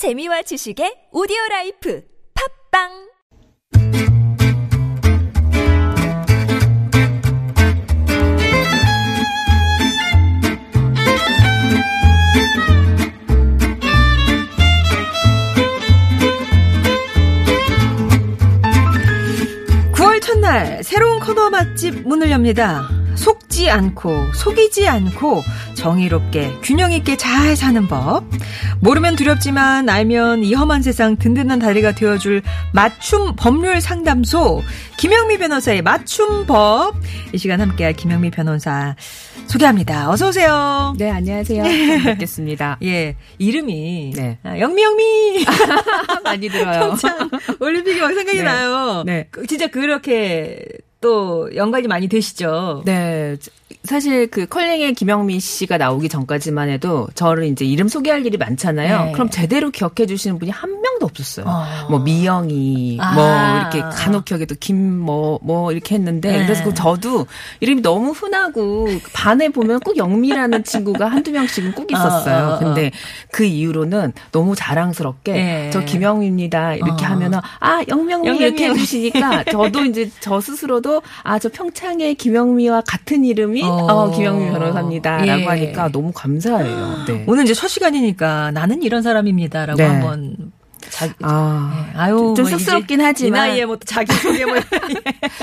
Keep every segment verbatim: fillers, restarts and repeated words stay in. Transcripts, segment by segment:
재미와 지식의 오디오라이프 팝빵 첫날 새로운 코너 맛집 문을 엽니다. 속지 않고 속이지 않고 정의롭게 균형 있게 잘 사는 법. 모르면 두렵지만 알면 이 험한 세상 든든한 다리가 되어줄 맞춤 법률 상담소 김영미 변호사의 맞춤법. 이 시간 함께할 김영미 변호사 소개합니다. 어서 오세요. 네, 안녕하세요. 뵙겠습니다. 예, 이름이 네. 아, 영미 영미 많이 들어요. 평창 올림픽이 막 생각이 네. 나요. 네, 진짜 그렇게 또 연관이 많이 되시죠. 네, 사실 그 컬링의 김영미 씨가 나오기 전까지만 해도 저를 이제 이름 소개할 일이 많잖아요. 네. 그럼 제대로 기억해 주시는 분이 한 명도 없었어요. 어. 뭐 미영이, 아. 뭐 이렇게 간혹 기억에 또 김 뭐 뭐 이렇게 했는데 네. 그래서 저도 이름이 너무 흔하고 반에 보면 꼭 영미라는 친구가 한두 명씩은 꼭 있었어요. 어, 어, 어. 근데 그 이후로는 너무 자랑스럽게 네. 저 김영미입니다 이렇게 어. 하면은 아 영명미, 영명미 이렇게 영미. 해주시니까 저도 이제 저 스스로도 아 저 평창의 김영미와 같은 이름이 어, 김영미 변호사입니다. 예. 라고 하니까 너무 감사해요. 네. 오늘 이제 첫 시간이니까 나는 이런 사람입니다. 라고 네. 한번. 자기, 아, 네. 아유, 좀 쑥스럽긴 하지만. 이 나이에 뭐 자기소개 뭐.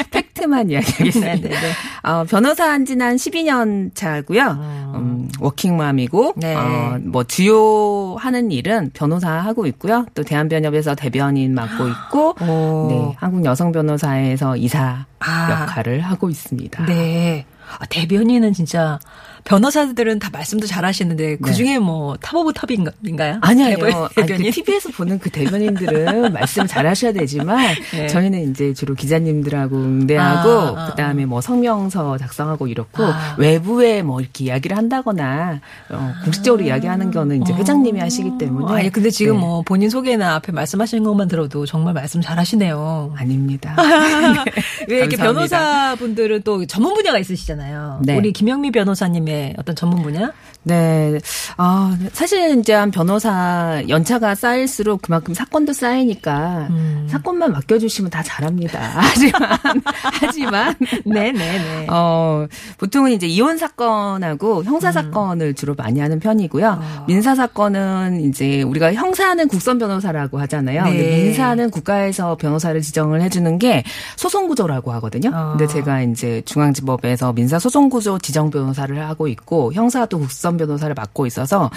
팩트만 이야기하겠습니다. 네, 네, 네. 어, 변호사 한 지는 한 십이 년 차고요. 어. 음, 워킹맘이고, 네. 어, 뭐 주요 하는 일은 변호사 하고 있고요. 또 대한변협에서 대변인 맡고 있고, 네, 한국여성변호사에서 이사 아. 역할을 하고 있습니다. 네. 아, 대변인은 진짜 변호사들은 다 말씀도 잘 하시는데 그중에 네. 뭐 탑 오브 탑인가요? 아니에요. 아니, 그 티비에서 보는 그 대변인들은 말씀 잘 하셔야 되지만 네. 저희는 이제 주로 기자님들하고 응대하고 아, 아, 그다음에 뭐 성명서 작성하고 이렇고 아. 외부에 뭐 이렇게 이야기를 한다거나 어, 공식적으로 아. 이야기하는 거는 이제 회장님이 하시기 때문에. 아니 근데 지금 네. 뭐 본인 소개나 앞에 말씀하시는 것만 들어도 정말 말씀 잘 하시네요. 아닙니다. 네. 왜 이렇게 변호사분들은 또 전문 분야가 있으시잖아요. 네. 우리 김영미 변호사님의 어떤 전문 분야? 네. 아, 사실 이제 한 변호사 연차가 쌓일수록 그만큼 사건도 쌓이니까 음. 사건만 맡겨주시면 다 잘합니다. 하지만, 하지만. 네네네. 어, 보통은 이제 이혼 사건하고 형사 사건을 음. 주로 많이 하는 편이고요. 어. 민사 사건은 이제 우리가 형사는 국선 변호사라고 하잖아요. 네. 근데 민사는 국가에서 변호사를 지정을 해주는 게 소송구조라고 하거든요. 어. 근데 제가 이제 중앙지법에서 민사 소송구조 지정 변호사를 하고 있고 형사도 국선 변호사를 맡고 있어서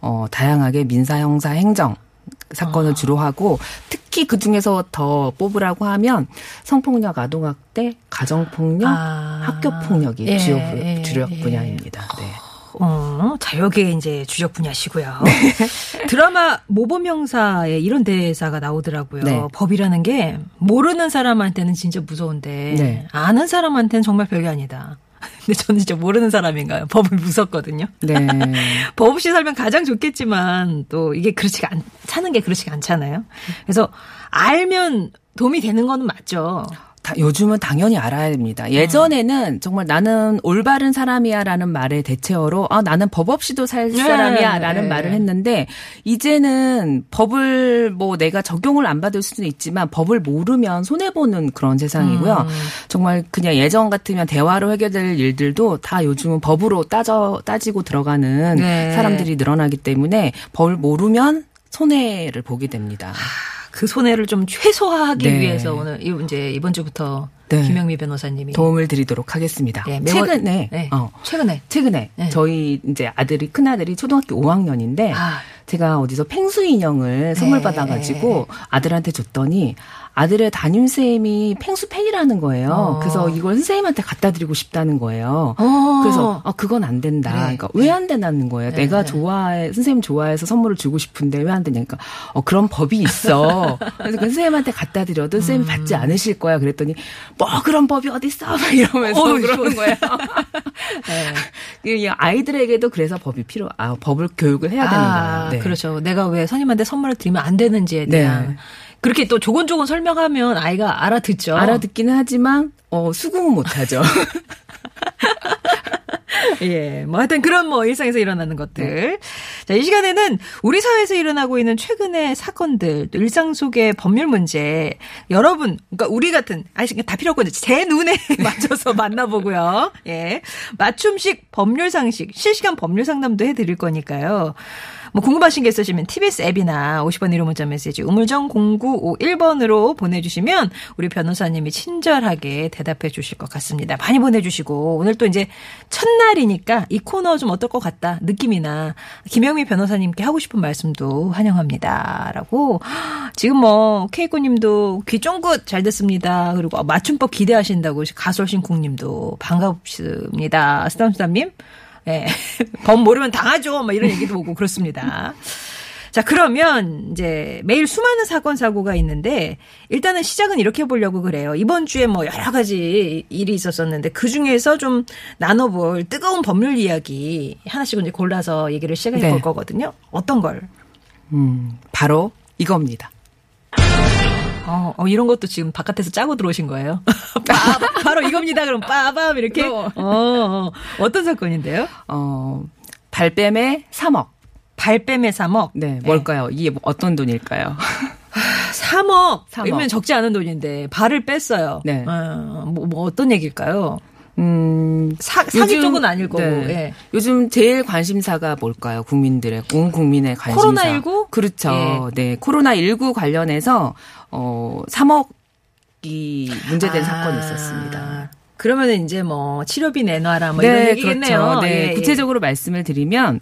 어, 다양하게 민사, 형사, 행정 사건을 아. 주로 하고 특히 그중에서 더 뽑으라고 하면 성폭력, 아동학대, 가정폭력, 아. 학교폭력이 예. 주요, 예. 주요 분야입니다. 네. 어, 자유계 이제 주력 분야시고요. 네. 드라마 모범형사에 이런 대사가 나오더라고요. 네. 법이라는 게 모르는 사람한테는 진짜 무서운데 네. 아는 사람한테는 정말 별게 아니다. 근데 저는 진짜 모르는 사람인가요? 법을 무섭거든요. 네. 법 없이 살면 가장 좋겠지만 또 이게 그렇지가 않, 사는 게 그렇지가 않잖아요. 그래서 알면 도움이 되는 거는 맞죠. 다, 요즘은 당연히 알아야 됩니다. 예전에는 음. 정말 나는 올바른 사람이야라는 말에 대체어로 아 나는 법 없이도 살 네. 사람이야라는 네. 말을 했는데 이제는 법을 뭐 내가 적용을 안 받을 수는 있지만 법을 모르면 손해보는 그런 세상이고요. 음. 정말 그냥 예전 같으면 대화로 해결될 일들도 다 요즘은 법으로 따져 따지고 들어가는 네. 사람들이 늘어나기 때문에 법을 모르면 손해를 보게 됩니다. 그 손해를 좀 최소화하기 네. 위해서 오늘 이제 이번 주부터 네. 김영미 변호사님이 도움을 드리도록 하겠습니다. 네, 매월, 최근에 네. 어, 최근에 최근에 네. 저희 이제 아들이 큰 아들이 초등학교 오 학년인데 아. 제가 어디서 펭수 인형을 선물 네. 받아가지고 아들한테 줬더니 아들의 담임쌤이 펭수 팬이라는 거예요. 어. 그래서 이걸 선생님한테 갖다 드리고 싶다는 거예요. 어. 그래서 아, 그건 안 된다. 그래. 그러니까 왜 안 된다는 거예요. 네. 내가 좋아해 선생님 좋아해서 선물을 주고 싶은데 왜 안 되냐니까 그러니까, 어, 그런 법이 있어. 그래서 선생님한테 갖다 드려도 선생님이 음. 받지 않으실 거야. 그랬더니 뭐 그런 법이 어딨어? 막 이러면서 어, 그러는 거예요. 네. 아이들에게도 그래서 법이 필요, 아, 법을 교육을 해야 되는 아, 거예요. 네. 그렇죠. 내가 왜 선생님한테 선물을 드리면 안 되는지에 대한. 네. 그렇게 또 조곤조곤 설명하면 아이가 알아듣죠. 알아듣기는 하지만, 어, 수긍은 못하죠. 예, 뭐 하여튼 그런 뭐 일상에서 일어나는 것들. 자, 이 시간에는 우리 사회에서 일어나고 있는 최근의 사건들, 또 일상 속의 법률 문제, 여러분, 그러니까 우리 같은, 아니, 다 필요 없고, 제 눈에 맞춰서 만나보고요. 예. 맞춤식 법률 상식, 실시간 법률 상담도 해드릴 거니까요. 뭐 궁금하신 게 있으시면 티비에스 앱이나 오십 원 유료 문자 메시지 우물정 공구오일 번으로 보내주시면 우리 변호사님이 친절하게 대답해 주실 것 같습니다. 많이 보내주시고 오늘 또 이제 첫날이니까 이 코너 좀 어떨 것 같다 느낌이나 김영미 변호사님께 하고 싶은 말씀도 환영합니다. 라고 지금 뭐 케이코님도 귀 쫑긋 잘 됐습니다. 그리고 맞춤법 기대하신다고 가솔신쿵님도 반갑습니다. 스담스담님. 예. 법 모르면 당하죠. 막 이런 얘기도 오고 그렇습니다. 자, 그러면 이제 매일 수많은 사건 사고가 있는데 일단은 시작은 이렇게 보려고 그래요. 이번 주에 뭐 여러 가지 일이 있었었는데 그중에서 좀 나눠 볼 뜨거운 법률 이야기 하나씩 이제 골라서 얘기를 시작해 볼 네. 거거든요. 어떤 걸? 음, 바로 이겁니다. 어, 어, 이런 것도 지금 바깥에서 짜고 들어오신 거예요? 빠밤, 바로 이겁니다. 그럼 빠밤 이렇게. 어, 어, 어떤 사건인데요? 어, 발뺌에 삼억. 발뺌에 삼억? 네. 뭘까요? 네. 이게 어떤 돈일까요? 삼억. 삼억. 이면 적지 않은 돈인데 발을 뺐어요. 네. 어, 뭐, 뭐 어떤 얘기일까요? 음, 사, 사기 요즘, 쪽은 아닐 거고. 네. 예. 요즘 제일 관심사가 뭘까요? 국민들의, 온 국민의 관심사. 코로나십구? 그렇죠. 예. 네. 코로나십구 관련해서, 어, 삼억이 문제된 아, 사건이 있었습니다. 그러면은 이제 뭐, 치료비 내놔라, 뭐 네, 이런 얘기겠네요. 그렇죠. 네. 예, 구체적으로 예. 말씀을 드리면,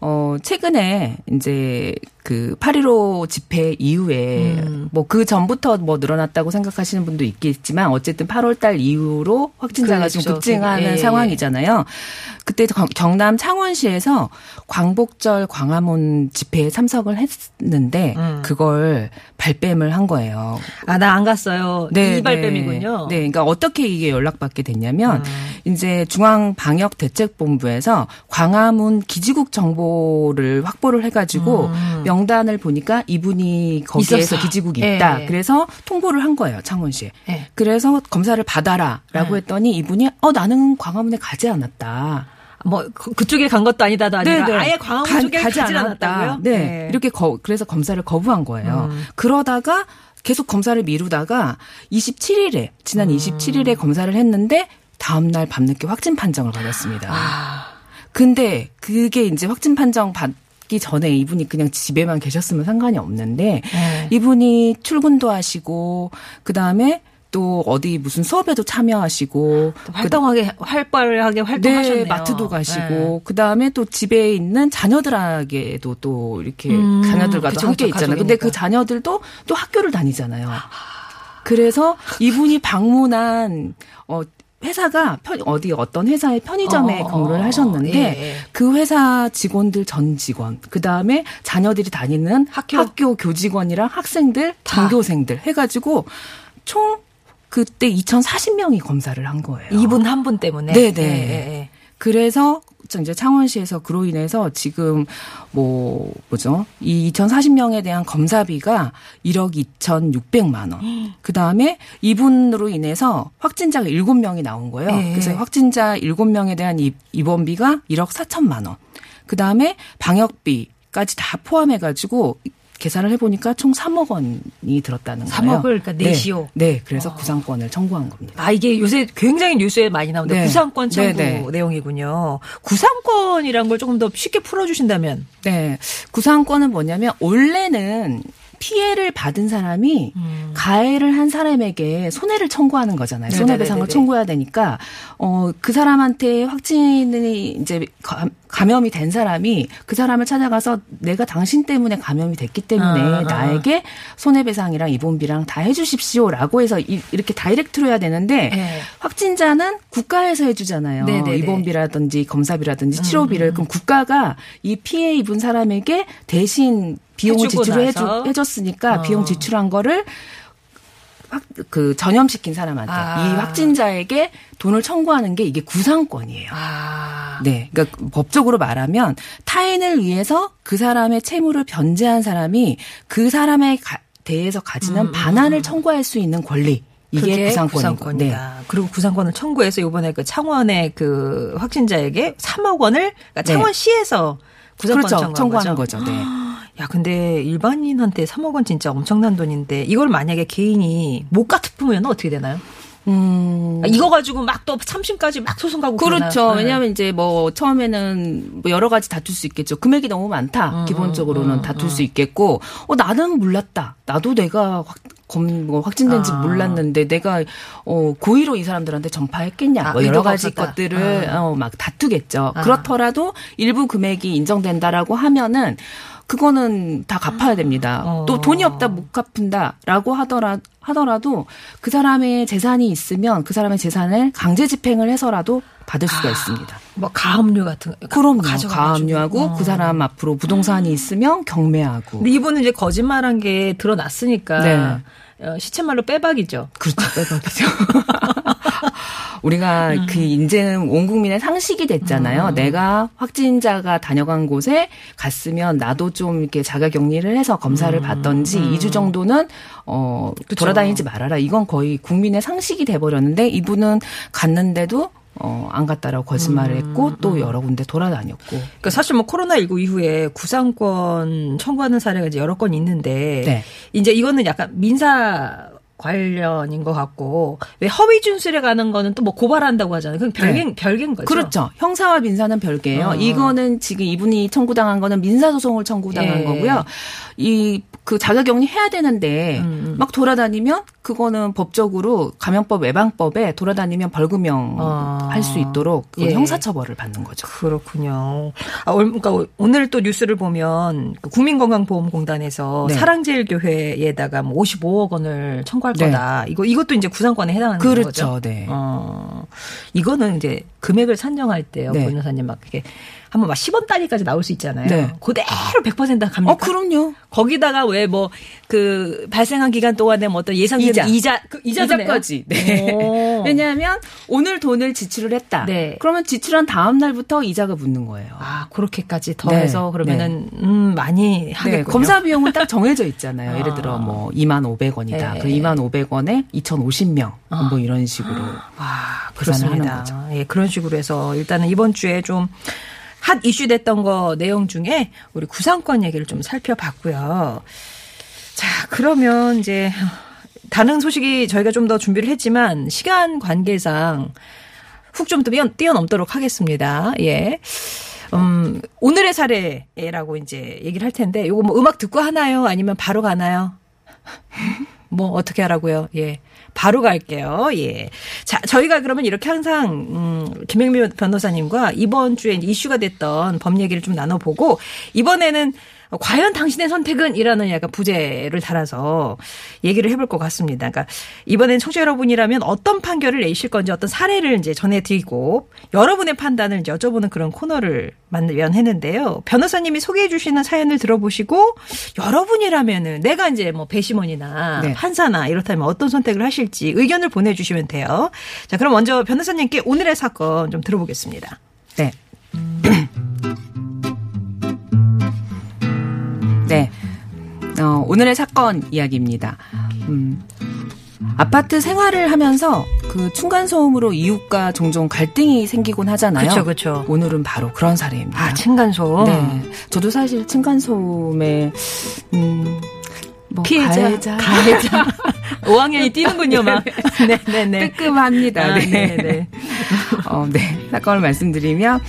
어, 최근에 이제 그 팔일오 집회 이후에 음. 뭐 그 전부터 뭐 늘어났다고 생각하시는 분도 있겠지만 어쨌든 팔월 달 이후로 확진자가 그렇죠. 지금 급증하는 예. 상황이잖아요. 그때 경남 창원시에서 광복절 광화문 집회에 참석을 했는데 음. 그걸 발뺌을 한 거예요. 아, 나 안 갔어요. 네, 이 발뺌이군요. 네. 네. 그러니까 어떻게 이게 연락받게 됐냐면 음. 이제 중앙방역대책본부에서 광화문 기지국 정보를 확보를 해가지고 음. 명단을 보니까 이분이 거기에서 있었어. 기지국이 있다. 예. 그래서 통보를 한 거예요. 창원시에. 예. 그래서 검사를 받아라 라고 예. 했더니 이분이 어 나는 광화문에 가지 않았다. 뭐 그쪽에 간 것도 아니다도 아니라 네네. 아예 광화문 가, 쪽에 가지, 가지 않았다고요? 네. 예. 이렇게 거, 그래서 검사를 거부한 거예요. 음. 그러다가 계속 검사를 미루다가 이십칠일에 지난 음. 이십칠일에 검사를 했는데 다음 날 밤늦게 확진 판정을 받았습니다. 아. 근데 그게 이제 확진 판정 받 기 전에 이분이 그냥 집에만 계셨으면 상관이 없는데 네. 이분이 출근도 하시고 그다음에 또 어디 무슨 수업에도 참여하시고 활동하게 활발하게 활동하셨네요. 네, 마트도 가시고 네. 그다음에 또 집에 있는 자녀들에게도 또 이렇게 음, 자녀들과도 그쵸, 함께 그쵸, 있잖아요. 가족이니까. 근데 그 자녀들도 또 학교를 다니잖아요. 그래서 이분이 방문한 어 회사가 편, 어디 어떤 회사의 편의점에 어, 근무를 어, 하셨는데 예. 그 회사 직원들 전 직원 그다음에 자녀들이 다니는 학교, 학교 교직원이랑 학생들, 전교생들 해가지고 총 그때 이천사십 명이 검사를 한 거예요. 이분 한 분 때문에? 네네. 예. 그래서 이제 창원시에서 그로 인해서 지금 뭐 뭐죠? 이 이천사십 명에 대한 검사비가 일억 이천육백만 원. 그다음에 이분으로 인해서 확진자가 일곱 명이 나온 거예요. 네. 그래서 확진자 일곱 명에 대한 입원비가 일억 사천만 원. 그다음에 방역비까지 다 포함해 가지고 계산을 해보니까 총 삼억 원이 들었다는 거예요. 삼억을 그러니까 내시오. 네, 네. 그래서 어. 구상권을 청구한 겁니다. 아 이게 요새 굉장히 뉴스에 많이 나오는데 네. 구상권 청구 네네. 내용이군요. 구상권이란 걸 조금 더 쉽게 풀어주신다면? 네. 구상권은 뭐냐면 원래는 피해를 받은 사람이 음. 가해를 한 사람에게 손해를 청구하는 거잖아요. 네네네네네. 손해배상을 청구해야 되니까 어, 그 사람한테 확진이 이제 감염이 된 사람이 그 사람을 찾아가서 내가 당신 때문에 감염이 됐기 때문에 아, 아. 나에게 손해배상이랑 입원비랑 다 해주십시오라고 해서 이, 이렇게 다이렉트로 해야 되는데 네. 확진자는 국가에서 해주잖아요. 네네네. 입원비라든지 검사비라든지 치료비를 음. 그럼 국가가 이 피해 입은 사람에게 대신 비용을 지출을 해주, 해줬으니까 어. 비용 지출한 거를 확, 그 전염시킨 사람한테 아. 이 확진자에게 돈을 청구하는 게 이게 구상권이에요. 아. 네, 그러니까 법적으로 말하면 타인을 위해서 그 사람의 채무를 변제한 사람이 그 사람에 가, 대해서 가지는 음. 반환을 청구할 수 있는 권리. 이게 구상권이고. 네. 그리고 구상권을 청구해서 이번에 그 창원의 그 확진자에게 삼억 원을 그러니까 창원시에서 네. 구상권 그렇죠. 청구한 거죠. 거죠. 네. 야, 근데 일반인한테 삼억 원 진짜 엄청난 돈인데 이걸 만약에 개인이 못 가트프면 어떻게 되나요? 음. 이거 가지고 막 또 참심까지 막 소송 가고 그렇죠. 네. 왜냐하면 이제 뭐 처음에는 뭐 여러 가지 다툴 수 있겠죠. 금액이 너무 많다. 음, 기본적으로는 음, 다툴 음. 수 있겠고, 어, 나는 몰랐다. 나도 내가 확, 검, 뭐 확진된지 아. 몰랐는데 내가 어, 고의로 이 사람들한테 전파했겠냐. 아, 뭐 여러 가지 없었다. 것들을 아. 어, 막 다투겠죠. 아. 그렇더라도 일부 금액이 인정된다라고 하면은 그거는 다 갚아야 됩니다. 어. 또 돈이 없다 못 갚는다라고 하더라, 하더라도 그 사람의 재산이 있으면 그 사람의 재산을 강제 집행을 해서라도 받을 수가 아, 있습니다. 뭐 가압류 같은 거. 그럼요. 가압류하고 어. 그 사람 앞으로 부동산이 있으면 경매하고. 근데 이분은 이제 거짓말한 게 드러났으니까. 네. 어, 시체말로 빼박이죠. 그렇죠. 빼박이죠. 우리가 음. 그 이제는 온 국민의 상식이 됐잖아요. 음. 내가 확진자가 다녀간 곳에 갔으면 나도 좀 이렇게 자가격리를 해서 검사를 음. 받던지 음. 이 주 정도는 어, 돌아다니지 말아라. 이건 거의 국민의 상식이 돼버렸는데 이분은 갔는데도 어, 안 갔다라고 거짓말을 음, 했고 또 음. 여러 군데 돌아다녔고. 그러니까 사실 뭐 코로나십구 이후에 구상권 청구하는 사례가 이제 여러 건 있는데 네. 이제 이거는 약간 민사 관련인 것 같고, 왜 허위 준술에 가는 거는 또 뭐 고발한다고 하잖아요. 그건 별개 네. 별개인 거죠. 그렇죠. 형사와 민사는 별개예요. 어. 이거는 지금 이분이 청구당한 거는 민사 소송을 청구당한 예. 거고요. 이 그 자가격리 해야 되는데 음. 막 돌아다니면 그거는 법적으로 감염법 예방법에 돌아다니면 벌금형 어. 할 수 있도록 예. 형사처벌을 받는 거죠. 그렇군요. 아, 그러니까 오늘 또 뉴스를 보면 국민건강보험공단에서 네. 사랑제일교회에다가 뭐 오십오억 원을 청구. 할 네. 거다. 이거 이것도 이제 구상권에 해당하는 그렇죠. 거죠. 그렇죠. 네. 어, 이거는 이제 금액을 산정할 때요, 네. 변호사님 막 이렇게 한번 막 십 원 단위까지 나올 수 있잖아요. 네. 그대로 백 퍼센트 갑니까? 어, 그럼요. 거기다가 왜 뭐 그 발생한 기간 동안에 뭐 어떤 예상된 이자, 이자 그 이자까지. 네. 왜냐하면 오늘 돈을 지출을 했다. 네. 그러면 지출한 다음 날부터 이자가 붙는 거예요. 아, 그렇게까지 더해서 네. 그러면은 네. 음, 많이 하겠군요. 네. 검사 비용은 딱 정해져 있잖아요. 아. 예를 들어 뭐 이만 오백 원이다. 네. 그 이만 오백 원에 이천오십 명 아. 뭐 이런 식으로 아, 계산을 하는 거죠. 예, 그런 식으로 해서 일단은 이번 주에 좀 핫 이슈 됐던 거 내용 중에 우리 구상권 얘기를 좀 살펴봤고요. 자, 그러면 이제 다른 소식이 저희가 좀 더 준비를 했지만 시간 관계상 훅 좀 뛰어넘도록 하겠습니다. 예. 음, 오늘의 사례라고 이제 얘기를 할 텐데 요거 뭐 음악 듣고 하나요? 아니면 바로 가나요? 뭐 어떻게 하라고요? 예. 바로 갈게요. 예. 자, 저희가 그러면 이렇게 항상 음, 김영미 변호사님과 이번 주에 이슈가 됐던 법 얘기를 좀 나눠보고 이번에는 과연 당신의 선택은? 이라는 약간 부제를 달아서 얘기를 해볼 것 같습니다. 그러니까 이번엔 청취자 여러분이라면 어떤 판결을 내실 건지 어떤 사례를 이제 전해드리고 여러분의 판단을 이제 여쭤보는 그런 코너를 마련했는데요. 변호사님이 소개해 주시는 사연을 들어보시고 여러분이라면은 내가 이제 뭐 배심원이나 네. 판사나 이렇다면 어떤 선택을 하실지 의견을 보내주시면 돼요. 자, 그럼 먼저 변호사님께 오늘의 사건 좀 들어보겠습니다. 네. 네, 어, 오늘의 사건 이야기입니다. 음, 아파트 생활을 하면서 그 층간소음으로 이웃과 종종 갈등이 생기곤 하잖아요. 그렇죠, 그렇죠. 오늘은 바로 그런 사례입니다. 아, 층간소음. 네, 저도 사실 층간소음에 음, 뭐 피해자, 가해자, 가해자. 오학년이 뛰는군요, 막. 네, 네, 네. 뜨끔합니다. 네, 네, 네. 어, 네. 사건을 말씀드리면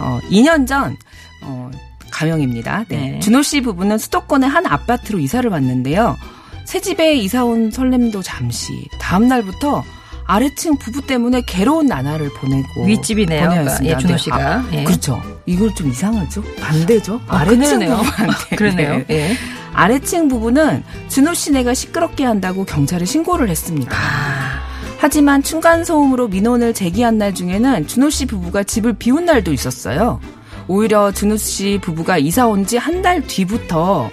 어, 이 년 전. 어, 가명입니다. 네. 네. 준호 씨 부부는 수도권의 한 아파트로 이사를 왔는데요. 새 집에 이사 온 설렘도 잠시. 다음 날부터 아래층 부부 때문에 괴로운 나날을 보내고 윗집이네요. 그러니까. 예, 준호 씨가 아, 예. 그렇죠. 이걸 좀 이상하죠. 반대죠. 아, 아래층 부부 반대. 그러네요. 예. 아래층 부부는 준호 씨네가 시끄럽게 한다고 경찰에 신고를 했습니다. 아. 하지만 층간소음으로 민원을 제기한 날 중에는 준호 씨 부부가 집을 비운 날도 있었어요. 오히려 준우 씨 부부가 이사 온 지 한 달 뒤부터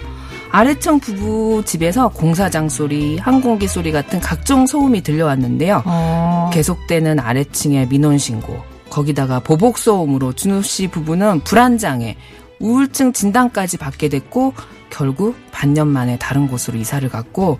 아래층 부부 집에서 공사장 소리, 항공기 소리 같은 각종 소음이 들려왔는데요. 어. 계속되는 아래층의 민원신고, 거기다가 보복소음으로 준우 씨 부부는 불안장애, 우울증 진단까지 받게 됐고 결국 반년 만에 다른 곳으로 이사를 갔고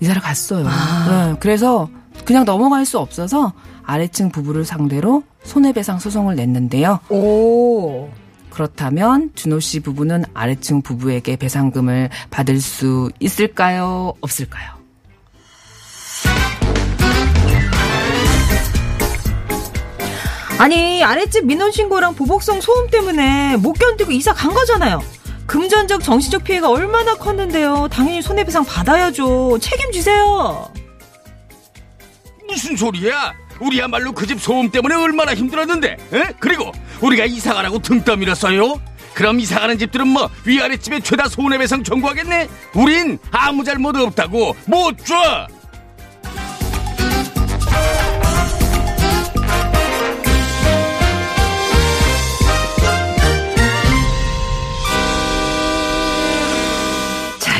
이사를 갔어요. 아. 네, 그래서 그냥 넘어갈 수 없어서 아래층 부부를 상대로 손해배상 소송을 냈는데요. 오. 그렇다면 준호 씨 부부는 아래층 부부에게 배상금을 받을 수 있을까요? 없을까요? 아니, 아랫집 민원신고랑 보복성 소음 때문에 못 견디고 이사 간 거잖아요. 금전적, 정신적 피해가 얼마나 컸는데요. 당연히 손해배상 받아야죠. 책임지세요. 무슨 소리야? 우리야말로 그 집 소음 때문에 얼마나 힘들었는데. 에? 그리고 우리가 이사가라고 등 떠밀었어요? 그럼 이사가는 집들은 뭐 위아랫집에 죄다 손해배상 청구하겠네? 우린 아무 잘못 없다고 못 줘.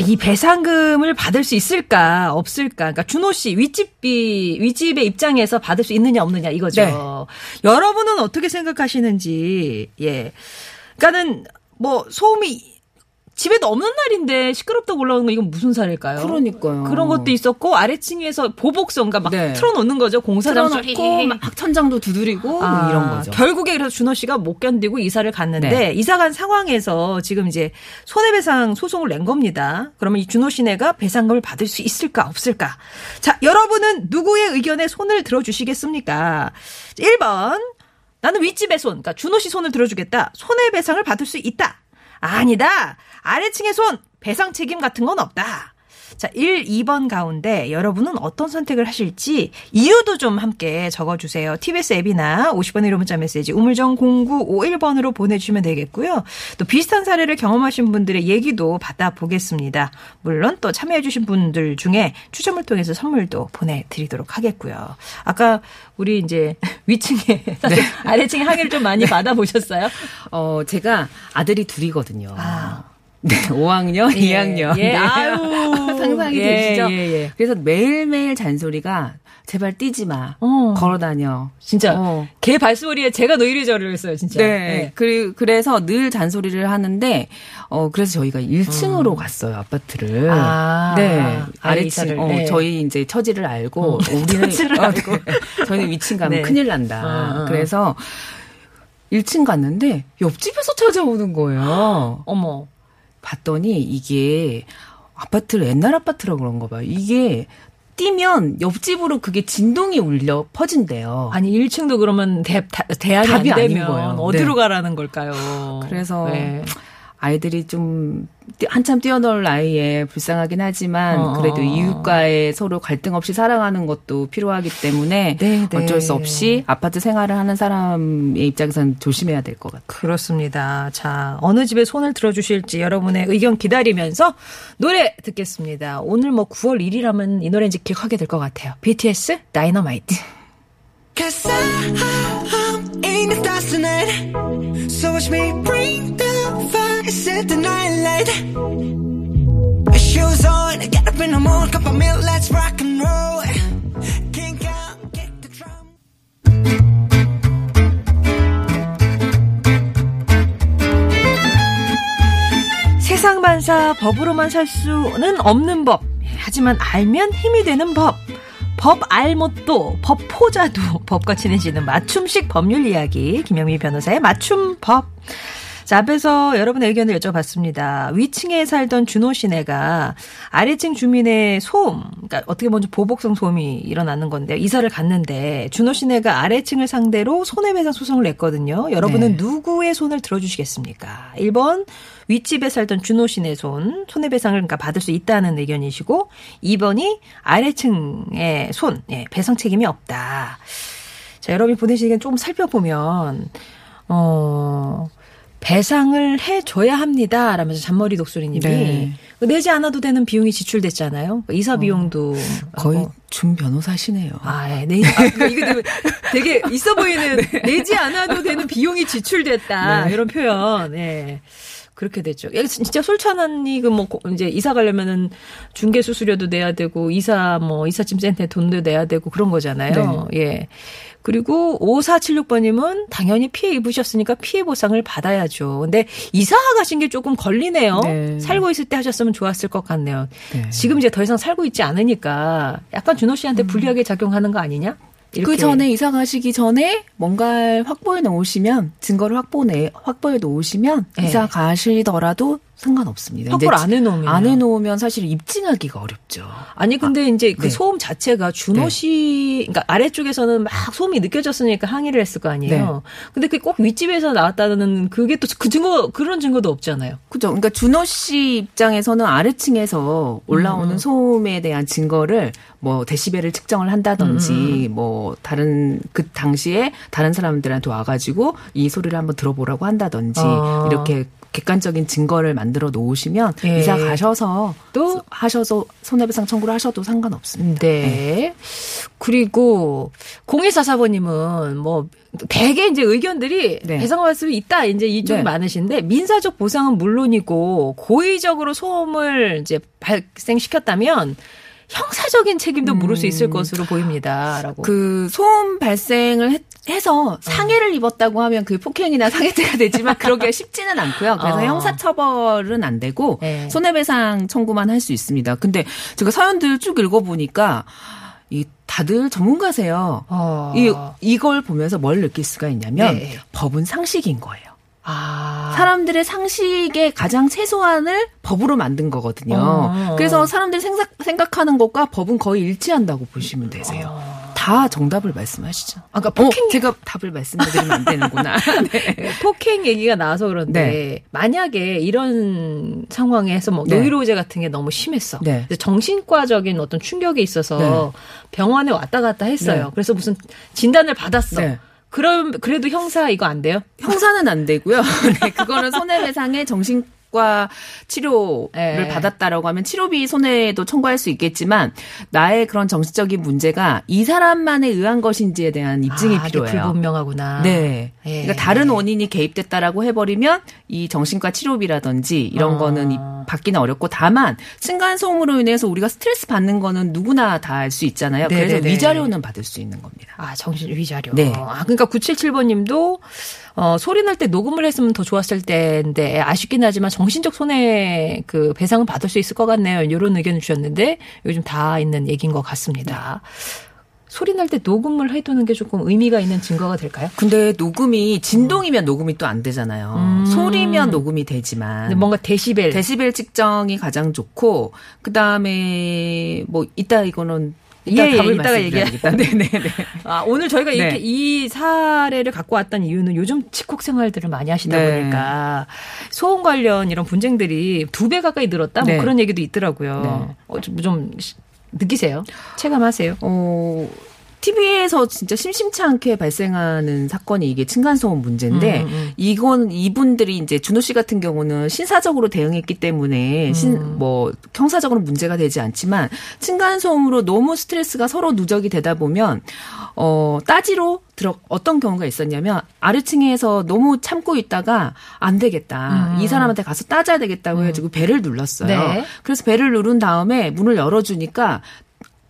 이 배상금을 받을 수 있을까 없을까, 그러니까 준호 씨 윗집이 윗집의 입장에서 받을 수 있느냐 없느냐 이거죠. 네. 여러분은 어떻게 생각하시는지. 예, 그러니까는 뭐 소음이 집에도 없는 날인데 시끄럽다고 올라오는 거, 이건 무슨 사례일까요? 그러니까요. 그런 것도 있었고 아래층에서 보복성, 그러니까 막 네. 틀어놓는 거죠. 공사장 틀어놓고 막 천장도 두드리고 아, 뭐 이런 거죠. 결국에 그래서 준호 씨가 못 견디고 이사를 갔는데 네. 이사간 상황에서 지금 이제 손해배상 소송을 낸 겁니다. 그러면 이 준호 씨네가 배상금을 받을 수 있을까 없을까? 자, 여러분은 누구의 의견에 손을 들어주시겠습니까? 일 번, 나는 윗집의 손, 그러니까 준호 씨 손을 들어주겠다. 손해배상을 받을 수 있다. 아니다. 아래층의 손, 배상 책임 같은 건 없다. 자, 일, 이 번 가운데 여러분은 어떤 선택을 하실지 이유도 좀 함께 적어주세요. 티비에스 앱이나 오십 번의 일 호 문자 메시지 우물정 공구오일 번으로 보내주시면 되겠고요. 또 비슷한 사례를 경험하신 분들의 얘기도 받아보겠습니다. 물론 또 참여해주신 분들 중에 추첨을 통해서 선물도 보내드리도록 하겠고요. 아까 우리 이제 위층에 사실 네. 아래층에 항의를 좀 많이 네. 받아보셨어요? 어, 제가 아들이 둘이거든요. 아. 네, 오 학년, 예, 이 학년. 예, 네. 아유. 상상이 예, 되시죠? 예, 예. 그래서 매일매일 잔소리가 제발 뛰지 마. 어. 걸어 다녀. 진짜. 어. 걔 발소리에 제가 너 이리 저리를 했어요, 진짜. 네. 네. 그, 그래서 늘 잔소리를 하는데, 어, 그래서 저희가 일 층으로 어. 갔어요, 아파트를. 아. 네. 아래층. 어, 네. 저희 이제 처지를 알고, 어. 우리는. 처지를 어, 네. 알고. 저희는 위층 가면 네. 큰일 난다. 어. 그래서 일 층 갔는데, 옆집에서 찾아오는 거예요. 어머. 봤더니 이게 아파트를 옛날 아파트라 그런가 봐요. 이게 뛰면 옆집으로 그게 진동이 울려 퍼진대요. 아니, 일 층도 그러면 대, 다, 대안이 답이 안 되면 거예요. 어디로 네. 가라는 걸까요? 그래서 네. 아이들이 좀 한참 뛰어놀 나이에 불쌍하긴 하지만 어. 그래도 이웃과의 서로 갈등 없이 살아가는 것도 필요하기 때문에 네네. 어쩔 수 없이 아파트 생활을 하는 사람의 입장에서는 조심해야 될 것 같아요. 그렇습니다. 자, 어느 집에 손을 들어주실지 여러분의 의견 기다리면서 노래 듣겠습니다. 오늘 뭐 구월 일일이라면 이 노래 이제 기억하게 될 것 같아요. 비티에스 다이너마이트. Cause I'm in the dust tonight. So watch me bring the fire, set the night light. Shoes on, get up in the morning, cup of milk, let's rock and roll. Kink out, kick the drum. 세상 만사 법으로만 살 수는 없는 법. 하지만 알면 힘이 되는 법. 법 알못도, 법 포자도, 법과 친해지는 맞춤식 법률 이야기. 김영미 변호사의 맞춤법. 자, 앞에서 여러분의 의견을 여쭤봤습니다. 위층에 살던 준호 씨네가 아래층 주민의 소음, 그러니까 어떻게 보면 보복성 소음이 일어나는 건데요. 이사를 갔는데 준호 씨네가 아래층을 상대로 손해배상 소송을 냈거든요. 여러분은 네. 누구의 손을 들어주시겠습니까? 일 번, 윗집에 살던 준호 씨네 손, 손해배상을 그러니까 받을 수 있다는 의견이시고, 이 번이 아래층의 손, 예, 배상 책임이 없다. 자, 여러분이 보내신 의견 조금 살펴보면, 어, 배상을 해줘야 합니다. 라면서 잔머리 독수리님이 네. 내지 않아도 되는 비용이 지출됐잖아요. 이사 비용도. 어, 거의 어. 준 변호사시네요. 아, 예. 네. 아, 이거 되게, 되게 있어 보이는 네. 내지 않아도 되는 비용이 지출됐다. 네. 이런 표현. 예. 그렇게 됐죠. 진짜 솔찬 언니 그 뭐 이제 이사 가려면은 중개 수수료도 내야 되고 이사 뭐 이삿짐 센터에 돈도 내야 되고 그런 거잖아요. 네. 예. 그리고 오사칠육 번님은 당연히 피해 입으셨으니까 피해 보상을 받아야죠. 근데 이사 가신 게 조금 걸리네요. 네. 살고 있을 때 하셨으면 좋았을 것 같네요. 네. 지금 이제 더 이상 살고 있지 않으니까 약간 준호 씨한테 불리하게 작용하는 거 아니냐? 그 전에 이사 가시기 전에 뭔가를 확보해 놓으시면 증거를 확보해 확보해 놓으시면 네. 이사 가시더라도 상관없습니다. 확보를 안 해놓으면 안 해놓으면 사실 입증하기가 어렵죠. 아니 근데 아, 이제 그 네. 소음 자체가 준호 씨, 그러니까 아래쪽에서는 막 소음이 느껴졌으니까 항의를 했을 거 아니에요. 네. 근데 그게 꼭 윗집에서 나왔다는 그게 또 그 증거 그런 증거도 없잖아요. 그죠. 그러니까 준호 씨 입장에서는 아래층에서 올라오는 음. 소음에 대한 증거를 뭐 데시벨을 측정을 한다든지 음. 뭐 다른 그 당시에 다른 사람들한테 와가지고 이 소리를 한번 들어보라고 한다든지 아. 이렇게. 객관적인 증거를 만들어 놓으시면 네. 이사 가셔서 또 하셔서 손해배상 청구를 하셔도 상관없습니다. 네. 네. 그리고 공일사사 번님은 뭐 되게 이제 의견들이 네. 배상 말씀이 있다 이제 이쪽이 네. 많으신데 민사적 보상은 물론이고 고의적으로 소음을 이제 발생시켰다면 형사적인 책임도 물을 수 있을 음. 것으로 보입니다라고. 그 소음 발생을 했, 해서 상해를 어. 입었다고 하면 그게 폭행이나 상해죄가 되지만 그러기가 쉽지는 않고요. 그래서 어. 형사 처벌은 안 되고 네. 손해배상 청구만 할 수 있습니다. 근데 제가 사연들 쭉 읽어보니까 이 다들 전문가세요. 어. 이 이걸 보면서 뭘 느낄 수가 있냐면 네. 법은 상식인 거예요. 아. 사람들의 상식의 가장 최소한을 법으로 만든 거거든요. 어. 그래서 사람들이 생각, 생각하는 것과 법은 거의 일치한다고 보시면 되세요. 어. 다 정답을 말씀하시죠. 아까 그러니까 폭행 어, 제가 답을 말씀드리면 안 되는구나. 네. 폭행 얘기가 나와서 그런데 네. 만약에 이런 상황에서 뭐 노이로제 같은 게 너무 심했어. 네. 정신과적인 어떤 충격이 있어서 네. 병원에 왔다 갔다 했어요. 네. 그래서 무슨 진단을 받았어. 네. 그럼 그래도 형사 이거 안 돼요? 형사는 안 되고요. 네, 그거는 손해배상에 정신과 치료를 네. 받았다라고 하면 치료비 손해도 청구할 수 있겠지만 나의 그런 정신적인 문제가 이 사람만에 의한 것인지에 대한 입증이 아, 필요해요. 불분명하구나. 네. 예. 그러니까 다른 원인이 개입됐다라고 해버리면 이 정신과 치료비라든지 이런 아. 거는 받기는 어렵고 다만 층간소음으로 인해서 우리가 스트레스 받는 거는 누구나 다 알 수 있잖아요. 네네네. 그래서 위자료는 받을 수 있는 겁니다. 아, 정신 위자료. 네. 아, 그러니까 구칠칠 번님도 어, 소리 날 때 녹음을 했으면 더 좋았을 텐데 아쉽긴 하지만 정신적 손해 그 배상은 받을 수 있을 것 같네요. 이런 의견을 주셨는데 요즘 다 있는 얘기인 것 같습니다. 네. 소리 날 때 녹음을 해두는 게 조금 의미가 있는 증거가 될까요? 근데 녹음이 진동이면 음. 녹음이 또 안 되잖아요. 음. 소리면 녹음이 되지만 뭔가 데시벨 데시벨 측정이 가장 좋고 그 다음에 뭐 이따 이거는 이따 예, 답을 이따가 얘기하겠다. 네네네. 아 오늘 저희가 이렇게 네. 이 사례를 갖고 왔던 이유는 요즘 집콕 생활들을 많이 하시다 네. 보니까 소음 관련 이런 분쟁들이 두 배 가까이 늘었다. 네. 뭐 그런 얘기도 있더라고요. 네. 어, 좀, 좀 느끼세요? 체감하세요? 어, 티비에서 진짜 심심치 않게 발생하는 사건이 이게 층간소음 문제인데, 음, 음. 이건 이분들이 이제 준호 씨 같은 경우는 신사적으로 대응했기 때문에, 음. 신, 뭐, 형사적으로 문제가 되지 않지만, 층간소음으로 너무 스트레스가 서로 누적이 되다 보면, 어, 따지로 들어, 어떤 경우가 있었냐면, 아래층에서 너무 참고 있다가, 안 되겠다. 음. 이 사람한테 가서 따져야 되겠다고 음. 해가지고 배를 눌렀어요. 네. 그래서 배를 누른 다음에 문을 열어주니까,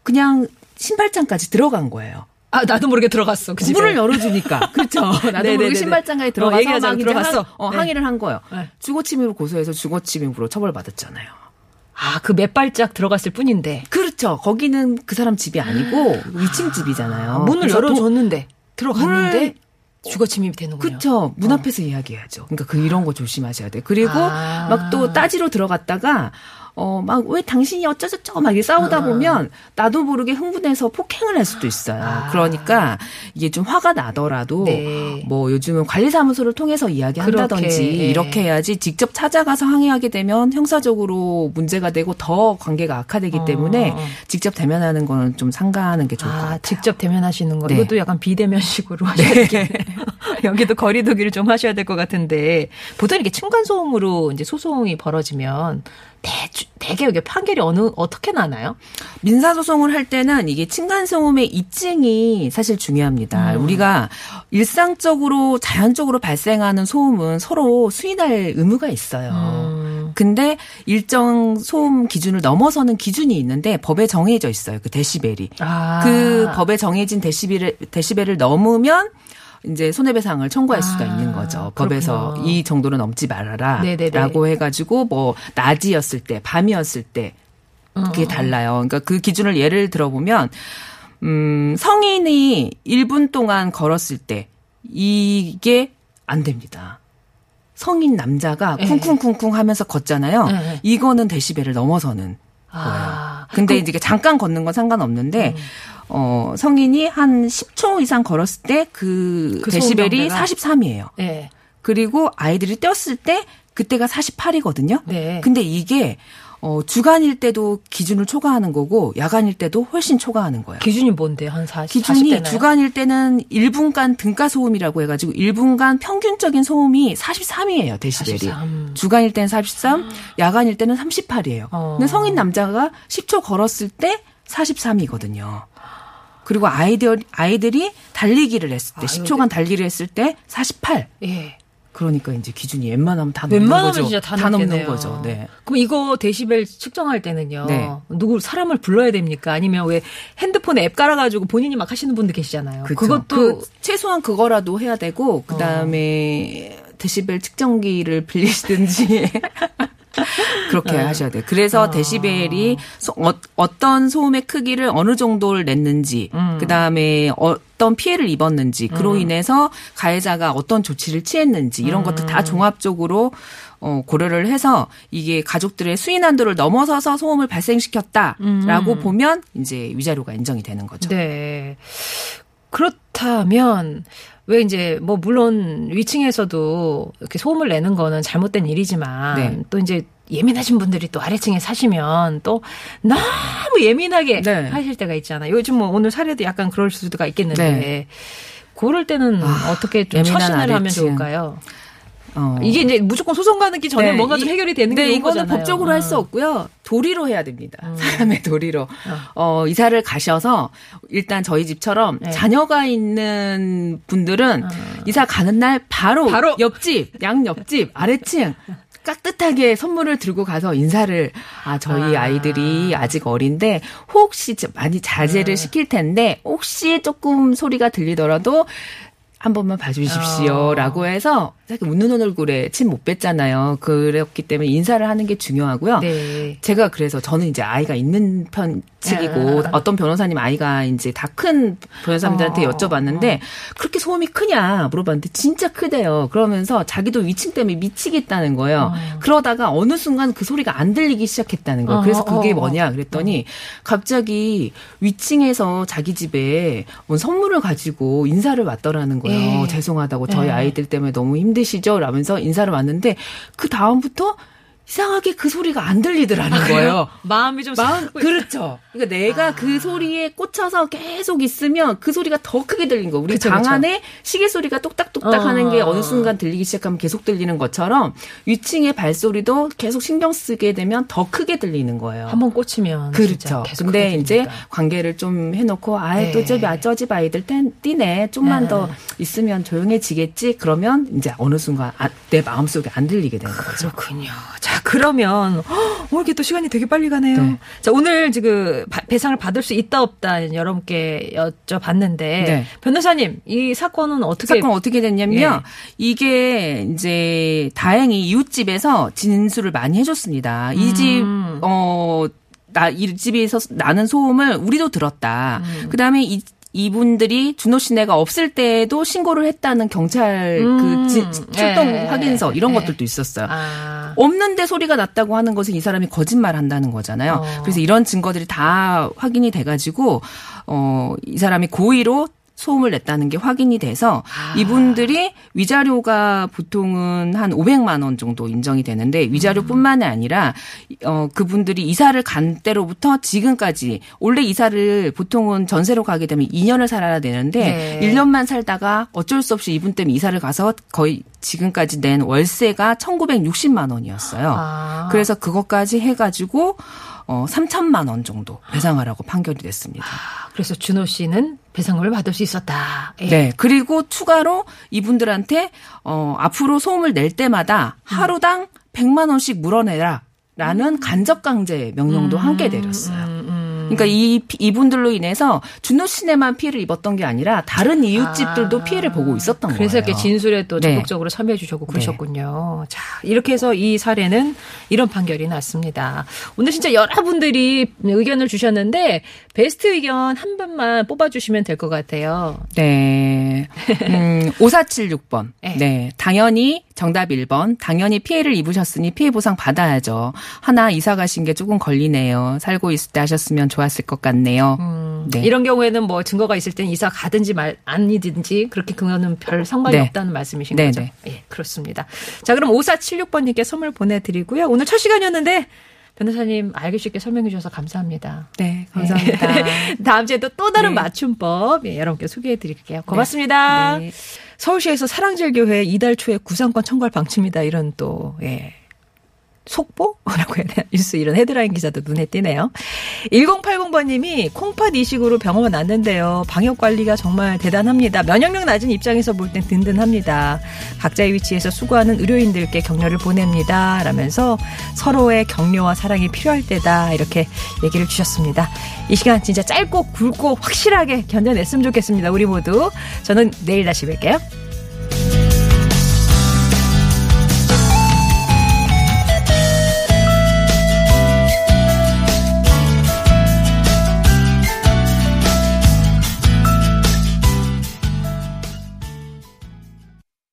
그냥, 신발장까지 들어간 거예요. 아, 나도 모르게 들어갔어. 그 문을 열어주니까. 그렇죠. 나도 네네네네. 모르게 신발장까지 들어가서 어, 막 들어갔어. 항, 어, 네. 항의를 한 거예요. 네. 주거침입으로 고소해서 주거침입으로 처벌받았잖아요. 아, 그 몇 발짝 들어갔을 뿐인데. 그렇죠. 거기는 그 사람 집이 아니고 이 층 집이잖아요. 아, 문을 열어줬는데. 들어갔는데. 문을... 주거침입이 되는군요. 그렇죠. 문 앞에서 어. 이야기해야죠. 그러니까 그 이런 거 조심하셔야 돼요. 그리고 아. 막 또 따지러 들어갔다가 어, 막, 왜 당신이 어쩌저쩌고 막 이렇게 싸우다 보면 나도 모르게 흥분해서 폭행을 할 수도 있어요. 아. 그러니까 이게 좀 화가 나더라도 네. 뭐 요즘은 관리사무소를 통해서 이야기한다든지 그렇게. 이렇게 해야지 직접 찾아가서 항의하게 되면 형사적으로 문제가 되고 더 관계가 악화되기 어. 때문에 직접 대면하는 거는 좀 삼가하는 게 좋을 아, 것 같아요. 직접 대면하시는 거. 네. 이것도 약간 비대면식으로 하셔야 되겠네요. 여기도 거리두기를 좀 하셔야 될 것 같은데, 보통 이렇게 층간소음으로 이제 소송이 벌어지면 대주, 대개 이게 판결이 어느, 어떻게 나나요? 민사소송을 할 때는 이게 층간소음의 입증이 사실 중요합니다. 음. 우리가 일상적으로 자연적으로 발생하는 소음은 서로 수인할 의무가 있어요. 음. 근데 일정 소음 기준을 넘어서는 기준이 있는데 법에 정해져 있어요. 그 데시벨이. 아. 그 법에 정해진 데시벨을, 데시벨을 넘으면 이제 손해배상을 청구할 아, 수가 있는 거죠. 법에서 그렇구나. 이 정도는 넘지 말아라 네네네. 라고 해가지고 뭐 낮이었을 때 밤이었을 때 그게 어. 달라요. 그러니까 그 기준을 예를 들어보면 음, 성인이 일 분 동안 걸었을 때 이게 안 됩니다. 성인 남자가 에. 쿵쿵쿵쿵 하면서 걷잖아요. 에. 이거는 데시벨을 넘어서는 아. 거예요. 근데 이제 잠깐 걷는 건 상관없는데 음. 어, 성인이 한 십 초 이상 걸었을 때 그 그 데시벨이 사십삼이에요. 네. 그리고 아이들이 뛰었을 때 그때가 사십팔이거든요. 네. 근데 이게 어, 주간일 때도 기준을 초과하는 거고 야간일 때도 훨씬 초과하는 거예요. 기준이 뭔데? 한 사십, 기준이 사십 대나요? 주간일 때는 일 분간 등가 소음이라고 해가지고 일 분간 평균적인 소음이 사십삼이에요. 데시벨이. 사십삼. 주간일 때는 사십삼, 음. 야간일 때는 삼십팔이에요. 어. 근데 성인 남자가 십 초 걸었을 때 사십삼이거든요. 그리고 아이들, 아이들이 달리기를 했을 때, 아, 십 초간 달리기를 했을 때 사십팔. 예. 그러니까 이제 기준이 웬만하면 다 넘는 웬만하면 거죠. 웬만하면 진짜 다, 다 넘는 거죠. 네. 그럼 이거 데시벨 측정할 때는요. 네. 누구 사람을 불러야 됩니까? 아니면 왜 핸드폰에 앱 깔아가지고 본인이 막 하시는 분들 계시잖아요. 그쵸. 그것도 그, 최소한 그거라도 해야 되고 그다음에 어. 데시벨 측정기를 빌리시든지. 그렇게 네. 하셔야 돼요. 그래서 아. 데시벨이 소, 어, 어떤 소음의 크기를 어느 정도를 냈는지 음. 그다음에 어떤 피해를 입었는지 그로 음. 인해서 가해자가 어떤 조치를 취했는지 이런 음. 것들 다 종합적으로 어, 고려를 해서 이게 가족들의 수인 한도를 넘어서서 소음을 발생시켰다라고 음. 보면 이제 위자료가 인정이 되는 거죠. 네. 그렇다면 왜 이제 뭐 물론 위층에서도 이렇게 소음을 내는 거는 잘못된 일이지만 네. 또 이제 예민하신 분들이 또 아래층에 사시면 또 너무 예민하게 네. 하실 때가 있잖아요. 요즘 뭐 오늘 사례도 약간 그럴 수도가 있겠는데 네. 그럴 때는 아, 어떻게 좀 처신을 아래층. 하면 좋을까요? 어. 이게 이제 무조건 소송 가는 기 전에 네. 뭔가 좀 해결이 되는 게 네, 이거는 거잖아요. 법적으로 할 수 없고요. 도리로 해야 됩니다. 음. 사람의 도리로. 어. 어, 이사를 가셔서 일단 저희 집처럼 네. 자녀가 있는 분들은 어. 이사 가는 날 바로, 바로 옆집, 양옆집, 아래층 따뜻하게 선물을 들고 가서 인사를 아 저희 아. 아이들이 아직 어린데 혹시 많이 자제를 음. 시킬 텐데 혹시 조금 소리가 들리더라도 한 번만 봐주십시오. 어. 라고 해서 웃는 얼굴에 침 못 뱉잖아요. 그렇기 때문에 인사를 하는 게 중요하고요. 네. 제가 그래서 저는 이제 아이가 있는 편 측이고 아. 어떤 변호사님 아이가 이제 다 큰 변호사님들한테 어. 여쭤봤는데 어. 그렇게 소음이 크냐 물어봤는데 진짜 크대요. 그러면서 자기도 위층 때문에 미치겠다는 거예요. 어. 그러다가 어느 순간 그 소리가 안 들리기 시작했다는 거예요. 그래서 그게 뭐냐 그랬더니 갑자기 위층에서 자기 집에 뭐 선물을 가지고 인사를 왔더라는 거예요. 예. 죄송하다고 저희 예. 아이들 때문에 너무 힘드시죠? 라면서 인사를 왔는데 그 다음부터 이상하게 그 소리가 안 들리더라는 아, 거예요. 마음이 좀 마음 그렇죠. 그러니까 내가 아. 그 소리에 꽂혀서 계속 있으면 그 소리가 더 크게 들린 거. 우리 그쵸, 방 그쵸. 안에 시계 소리가 똑딱똑딱 어. 하는 게 어느 순간 들리기 시작하면 계속 들리는 것처럼 위층의 발소리도 계속 신경 쓰게 되면 더 크게 들리는 거예요. 한번 꽂히면 그렇죠. 근데 이제 관계를 좀 해놓고 아예 또 저기 저 집 아이들 뛰네. 좀만 네. 더 있으면 조용해지겠지. 그러면 이제 어느 순간 아, 내 마음 속에 안 들리게 되는 거죠. 그렇군요. 자. 그러면 어, 이렇게 또 시간이 되게 빨리 가네요. 네. 자 오늘 지금 바, 배상을 받을 수 있다 없다 여러분께 여쭤봤는데 네. 변호사님 이 사건은 어떻게 사건 어떻게 됐냐면요. 예. 이게 이제 다행히 이웃집에서 진술을 많이 해줬습니다. 이 집 음. 어, 나 이 집에서 나는 소음을 우리도 들었다. 음. 그다음에 이 이분들이 준호 씨네가 없을 때에도 신고를 했다는 경찰 음. 그 지, 출동 예. 확인서 이런 예. 것들도 있었어요. 아. 없는데 소리가 났다고 하는 것은 이 사람이 거짓말한다는 거잖아요. 어. 그래서 이런 증거들이 다 확인이 돼가지고 어, 이 사람이 고의로 소음을 냈다는 게 확인이 돼서 아. 이분들이 위자료가 보통은 한 오백만 원 정도 인정이 되는데 위자료뿐만이 아니라 어, 그분들이 이사를 간 때로부터 지금까지 원래 이사를 보통은 전세로 가게 되면 이 년을 살아야 되는데 네. 일 년만 살다가 어쩔 수 없이 이분 때문에 이사를 가서 거의 지금까지 낸 월세가 천구백육십만 원이었어요. 아. 그래서 그것까지 해가지고 어, 삼천만 원 정도 배상하라고 판결이 됐습니다. 아, 그래서 준호 씨는 배상금을 받을 수 있었다. 예. 네. 그리고 추가로 이분들한테 어, 앞으로 소음을 낼 때마다 하루당 음. 백만 원씩 물어내라 라는 간접강제 명령도 음. 함께 내렸어요. 음, 음. 그러니까 이, 이분들로 인해서 준호 씨네만 피해를 입었던 게 아니라 다른 이웃집들도 아, 피해를 보고 있었던 그래서 거예요. 그래서 이렇게 진술에 또 적극적으로 네. 참여해 주셨고 그러셨군요. 네. 자, 이렇게 해서 이 사례는 이런 판결이 났습니다. 오늘 진짜 여러분들이 의견을 주셨는데 베스트 의견 한 번만 뽑아주시면 될 것 같아요. 네. 음, 오사칠육 번. 네. 네. 당연히 정답 일 번. 당연히 피해를 입으셨으니 피해 보상 받아야죠. 하나 이사 가신 게 조금 걸리네요. 살고 있을 때 하셨으면 좋았을 것 같네요. 음, 네. 이런 경우에는 뭐 증거가 있을 땐 이사 가든지 말 아니든지 그렇게 그거는 별 상관이 네. 없다는 말씀이신 네, 거죠? 네. 예, 그렇습니다. 자, 그럼 오사칠육 번님께 선물 보내드리고요. 오늘 첫 시간이었는데 변호사님 알기 쉽게 설명해 주셔서 감사합니다. 네, 감사합니다. 네. 다음 주에 또, 또 다른 네. 맞춤법 예, 여러분께 소개해 드릴게요. 고맙습니다. 네. 네. 서울시에서 사랑제일교회 이달 초에 구상권 청구할 방침이다. 이런 또 예. 속보라고 해야 되나? 뉴스 이런 헤드라인 기사도 눈에 띄네요. 천팔십 번님이 콩팥 이식으로 병원 왔는데요. 방역관리가 정말 대단합니다. 면역력 낮은 입장에서 볼 땐 든든합니다. 각자의 위치에서 수고하는 의료인들께 격려를 보냅니다. 라면서 서로의 격려와 사랑이 필요할 때다. 이렇게 얘기를 주셨습니다. 이 시간 진짜 짧고 굵고 확실하게 견뎌냈으면 좋겠습니다. 우리 모두. 저는 내일 다시 뵐게요.